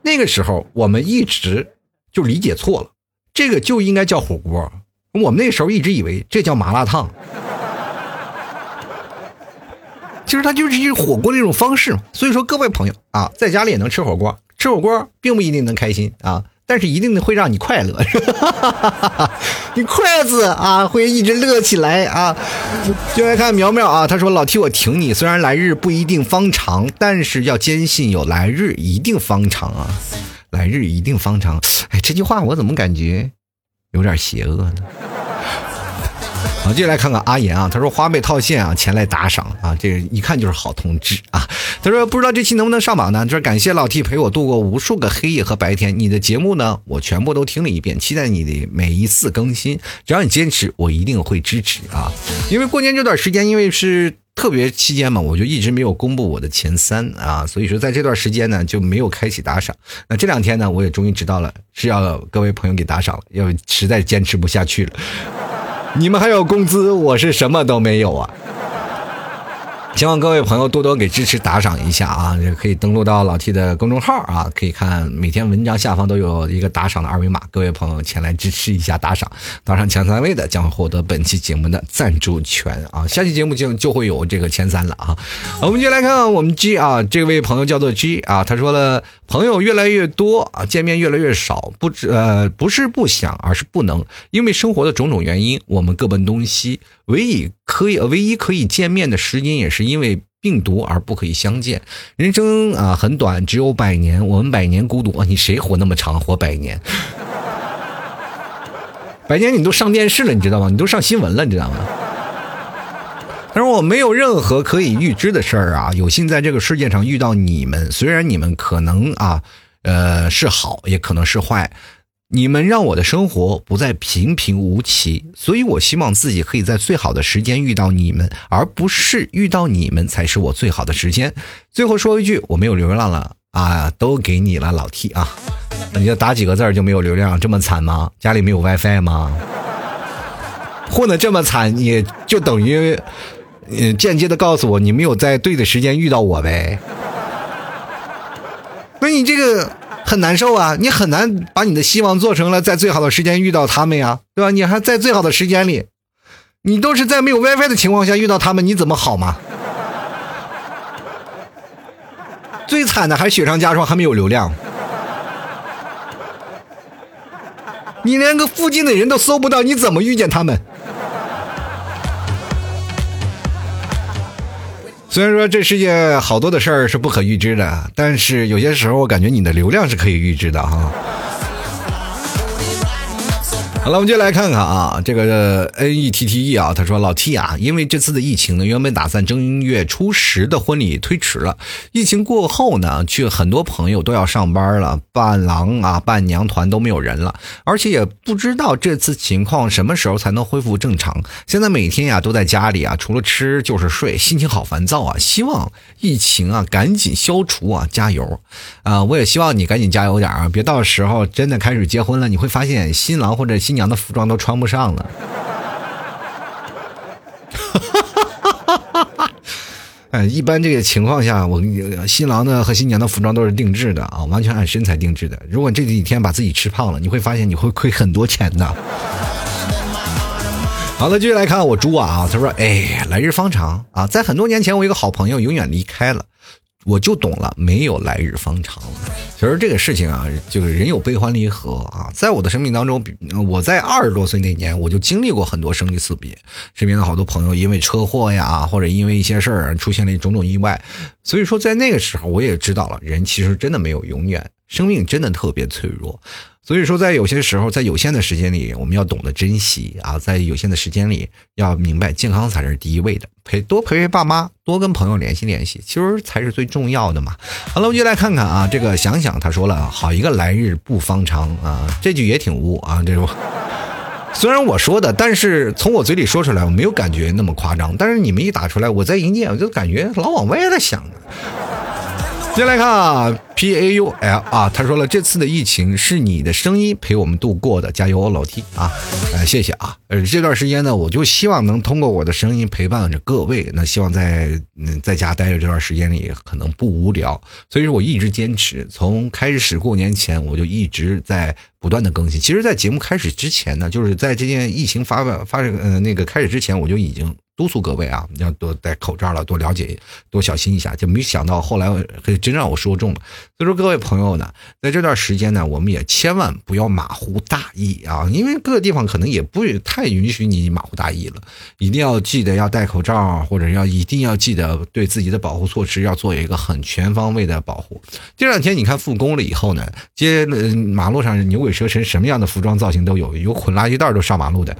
那个时候我们一直就理解错了，这个就应该叫火锅。我们那时候一直以为这叫麻辣烫。其实它就是火锅的一种方式嘛，所以说各位朋友啊，在家里也能吃火锅，吃火锅并不一定能开心啊。但是一定会让你快乐，你快子啊会一直乐起来啊。就来看苗苗啊，他说老T我挺你，虽然来日不一定方长，但是要坚信有来日一定方长啊，来日一定方长。哎，这句话我怎么感觉有点邪恶呢？好，接下来看看阿言啊，他说花呗套现啊，前来打赏啊，这一看就是好同志啊。他说不知道这期能不能上榜呢？这感谢老 T 陪我度过无数个黑夜和白天，你的节目呢，我全部都听了一遍，期待你的每一次更新，只要你坚持，我一定会支持啊。因为过年这段时间，因为是特别期间嘛，我就一直没有公布我的前三啊，所以说在这段时间呢就没有开启打赏。那这两天呢，我也终于知道了是要各位朋友给打赏了，要实在坚持不下去了。你们还有工资，我是什么都没有啊！希望各位朋友多多给支持打赏一下啊！也可以登录到老 T 的公众号啊，可以看每天文章下方都有一个打赏的二维码，各位朋友前来支持一下打赏。打赏前三位的将会获得本期节目的赞助权啊！下期节目就会有这个前三了啊！我们就来看看我们 G 啊，这位朋友叫做 G 啊，他说了，朋友越来越多啊，见面越来越少，不是不想，而是不能，因为生活的种种原因，我们各奔东西。唯一可以见面的时间也是因为病毒而不可以相见。人生啊很短，只有100年，我们100年孤独啊！你谁活那么长，活100年？100年你都上电视了，你知道吗？你都上新闻了，你知道吗？但是我没有任何可以预知的事儿啊！有幸在这个世界上遇到你们，虽然你们可能啊，是好，也可能是坏。你们让我的生活不再平平无奇，所以我希望自己可以在最好的时间遇到你们，而不是遇到你们才是我最好的时间。最后说一句，我没有流量了啊，都给你了老 T 啊，你就打几个字就没有流量，这么惨吗？家里没有 WiFi 吗？混得这么惨，也就等于间接的告诉我你没有在对的时间遇到我呗。所以你这个很难受啊，你很难把你的希望做成了在最好的时间遇到他们呀，对吧？你还在最好的时间里，你都是在没有 WiFi 的情况下遇到他们，你怎么好吗？最惨的还雪上加霜，还没有流量，你连个附近的人都搜不到，你怎么遇见他们？虽然说这世界好多的事儿是不可预知的，但是有些时候我感觉你的流量是可以预知的哈。好了，我们就来看看啊，这个 NETTE 啊，他说老 T 啊，因为这次的疫情呢，原本打算正月初10的婚礼推迟了，疫情过后呢，却很多朋友都要上班了，伴郎啊伴娘团都没有人了，而且也不知道这次情况什么时候才能恢复正常。现在每天呀都在家里啊，除了吃就是睡，心情好烦躁啊，希望疫情啊赶紧消除啊，加油啊！我也希望你赶紧加油点啊，别到时候真的开始结婚了，你会发现新郎或者新娘的服装都穿不上了。一般这个情况下，我新郎的和新娘的服装都是定制的啊，完全按身材定制的。如果这几天把自己吃胖了，你会发现你会亏很多钱的。好了，继续来看我猪啊，他说哎，来日方长啊，在很多年前我一个好朋友永远离开了，我就懂了，没有来日方长。其实这个事情啊，就是人有悲欢离合啊。在我的生命当中，我在20多岁那年，我就经历过很多生离死别，身边的好多朋友因为车祸呀，或者因为一些事儿出现了种种意外。所以说，在那个时候，我也知道了，人其实真的没有永远，生命真的特别脆弱。所以说，在有些时候，在有限的时间里，我们要懂得珍惜啊！在有限的时间里，要明白健康才是第一位的，多陪陪爸妈，多跟朋友联系联系，其实才是最重要的嘛。好了，我们就来看看啊，这个想想他说了，好一个来日不方长啊，这句也挺污啊，这种。虽然我说的，但是从我嘴里说出来，我没有感觉那么夸张，但是你们一打出来，我在一念，我就感觉老往歪了想的。接下来看啊 ，PAUL 啊，他说了，这次的疫情是你的声音陪我们度过的，加油老 T 啊，谢谢啊，这段时间呢，我就希望能通过我的声音陪伴着各位，那希望在家待着这段时间里可能不无聊，所以说我一直坚持，从开始过年前我就一直在不断的更新。其实，在节目开始之前呢，就是在这件疫情发生开始之前，我就已经督促各位啊，要多戴口罩了，多了解，多小心一下。就没想到后来真让我说中了。所以说各位朋友呢，在这段时间呢，我们也千万不要马虎大意啊，因为各个地方可能也不太允许你马虎大意了，一定要记得要戴口罩，或者一定要记得对自己的保护措施要做一个很全方位的保护。第二天你看复工了以后呢，街马路上牛鬼蛇神，什么样的服装造型都有，有捆垃圾袋都上马路的。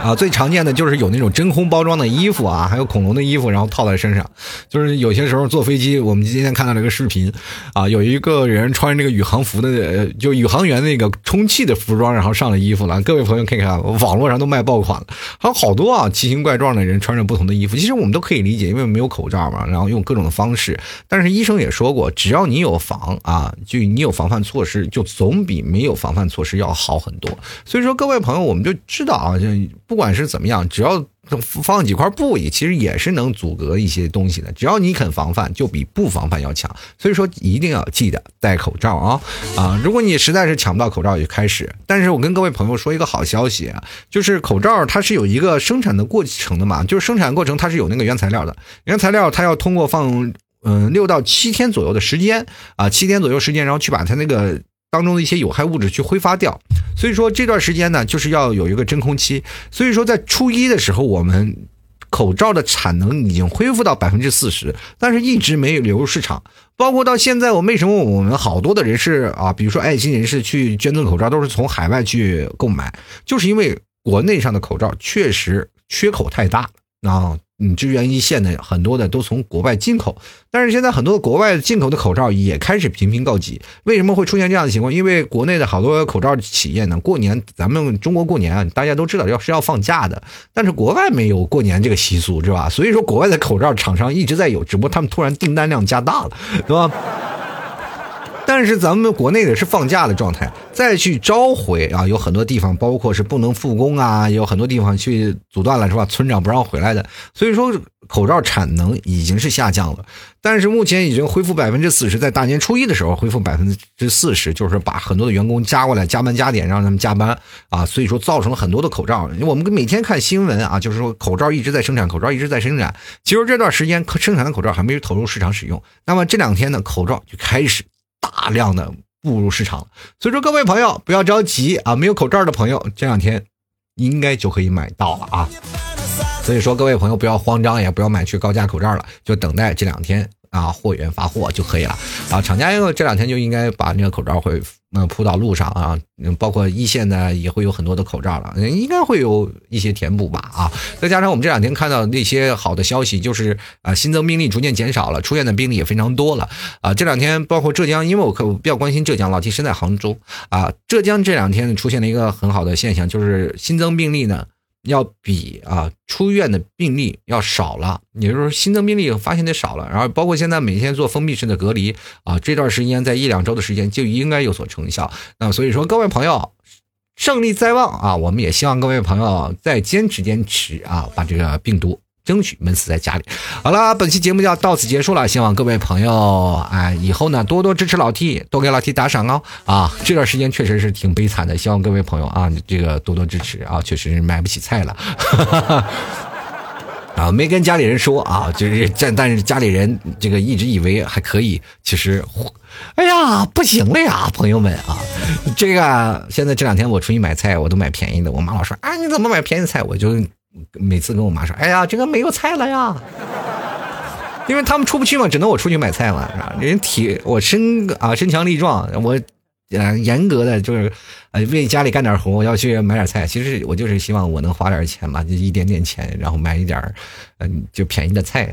啊，最常见的就是有那种真空包装的衣服啊，还有恐龙的衣服，然后套在身上。就是有些时候坐飞机，我们今天看到了一个视频啊，有一个人穿这个宇航服的，就宇航员那个充气的服装，然后上了衣服了。各位朋友看看，网络上都卖爆款了，还有好多啊奇形怪状的人穿着不同的衣服。其实我们都可以理解，因为没有口罩嘛，然后用各种的方式。但是医生也说过，只要你有你有防范措施，就总比没有防范措施要好很多。所以说各位朋友，我们就知道啊，不管是怎么样，只要放几块布其实也是能阻隔一些东西的，只要你肯防范就比不防范要强。所以说一定要记得戴口罩啊！如果你实在是抢不到口罩也开始，但是我跟各位朋友说一个好消息啊，就是口罩它是有一个生产的过程的嘛，就是生产过程它是有那个原材料的，原材料它要通过放6到7天左右的时间啊，7天左右时间，然后去把它那个当中的一些有害物质去挥发掉。所以说这段时间呢，就是要有一个真空期。所以说在初一的时候，我们口罩的产能已经恢复到 40%， 但是一直没有流入市场。包括到现在，为什么我们好多的人士啊，比如说爱心人士去捐赠口罩，都是从海外去购买，就是因为国内上的口罩确实缺口太大了啊。支援一线的很多的都从国外进口，但是现在很多国外进口的口罩也开始频频告急。为什么会出现这样的情况？因为国内的好多口罩企业呢，过年咱们中国过年啊，大家都知道要放假的，但是国外没有过年这个习俗，是吧？所以说国外的口罩厂商一直在有，只不过他们突然订单量加大了，对吧？但是咱们国内的是放假的状态，再去召回啊，有很多地方包括是不能复工啊，有很多地方去阻断了，是吧？村长不让回来的，所以说口罩产能已经是下降了。但是目前已经恢复 40%， 在大年初一的时候恢复 40%， 就是把很多的员工加过来，加班加点让他们加班啊，所以说造成了很多的口罩。我们每天看新闻啊，就是说口罩一直在生产，其实这段时间生产的口罩还没有投入市场使用，那么这两天呢，口罩就开始大量的步入市场，所以说各位朋友不要着急啊，没有口罩的朋友这两天应该就可以买到了啊。所以说各位朋友不要慌张，也不要买去高价口罩了，就等待这两天啊货源发货就可以了啊。厂家这两天就应该把那个口罩会铺到路上啊，包括一线呢也会有很多的口罩了，应该会有一些填补吧啊。再加上我们这两天看到那些好的消息，就是新增病例逐渐减少了，出院的病例也非常多了啊。这两天包括浙江，因为我比较关心浙江，老弟身在杭州啊，浙江这两天出现了一个很好的现象，就是新增病例呢要比出院的病例要少了，也就是说新增病例发现的少了，然后包括现在每天做封闭式的隔离啊，这段时间在1-2周的时间就应该有所成效。那所以说各位朋友胜利在望啊，我们也希望各位朋友再坚持啊，把这个病毒争取闷死在家里。好了，本期节目就要到此结束了，希望各位朋友以后呢多多支持老 T， 多给老 T 打赏啊，这段时间确实是挺悲惨的，希望各位朋友啊这个多多支持啊，确实是买不起菜了啊，没跟家里人说啊，就是但是家里人这个一直以为还可以，其实哎呀不行了呀，朋友们啊，这个现在这两天我出去买菜我都买便宜的，我妈老说啊你怎么买便宜菜，我就每次跟我妈说哎呀这个没有菜了呀，因为他们出不去嘛，只能我出去买菜嘛，人体我身强力壮，我严格的就是为家里干点活，我要去买点菜，其实我就是希望我能花点钱嘛，就一点点钱，然后买一点就便宜的菜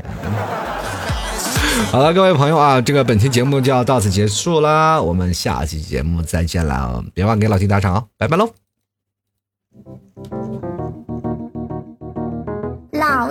好了各位朋友啊，这个本期节目就要到此结束啦，我们下期节目再见啦，别忘给老弟打赏拜拜喽。老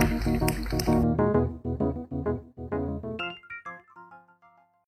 好。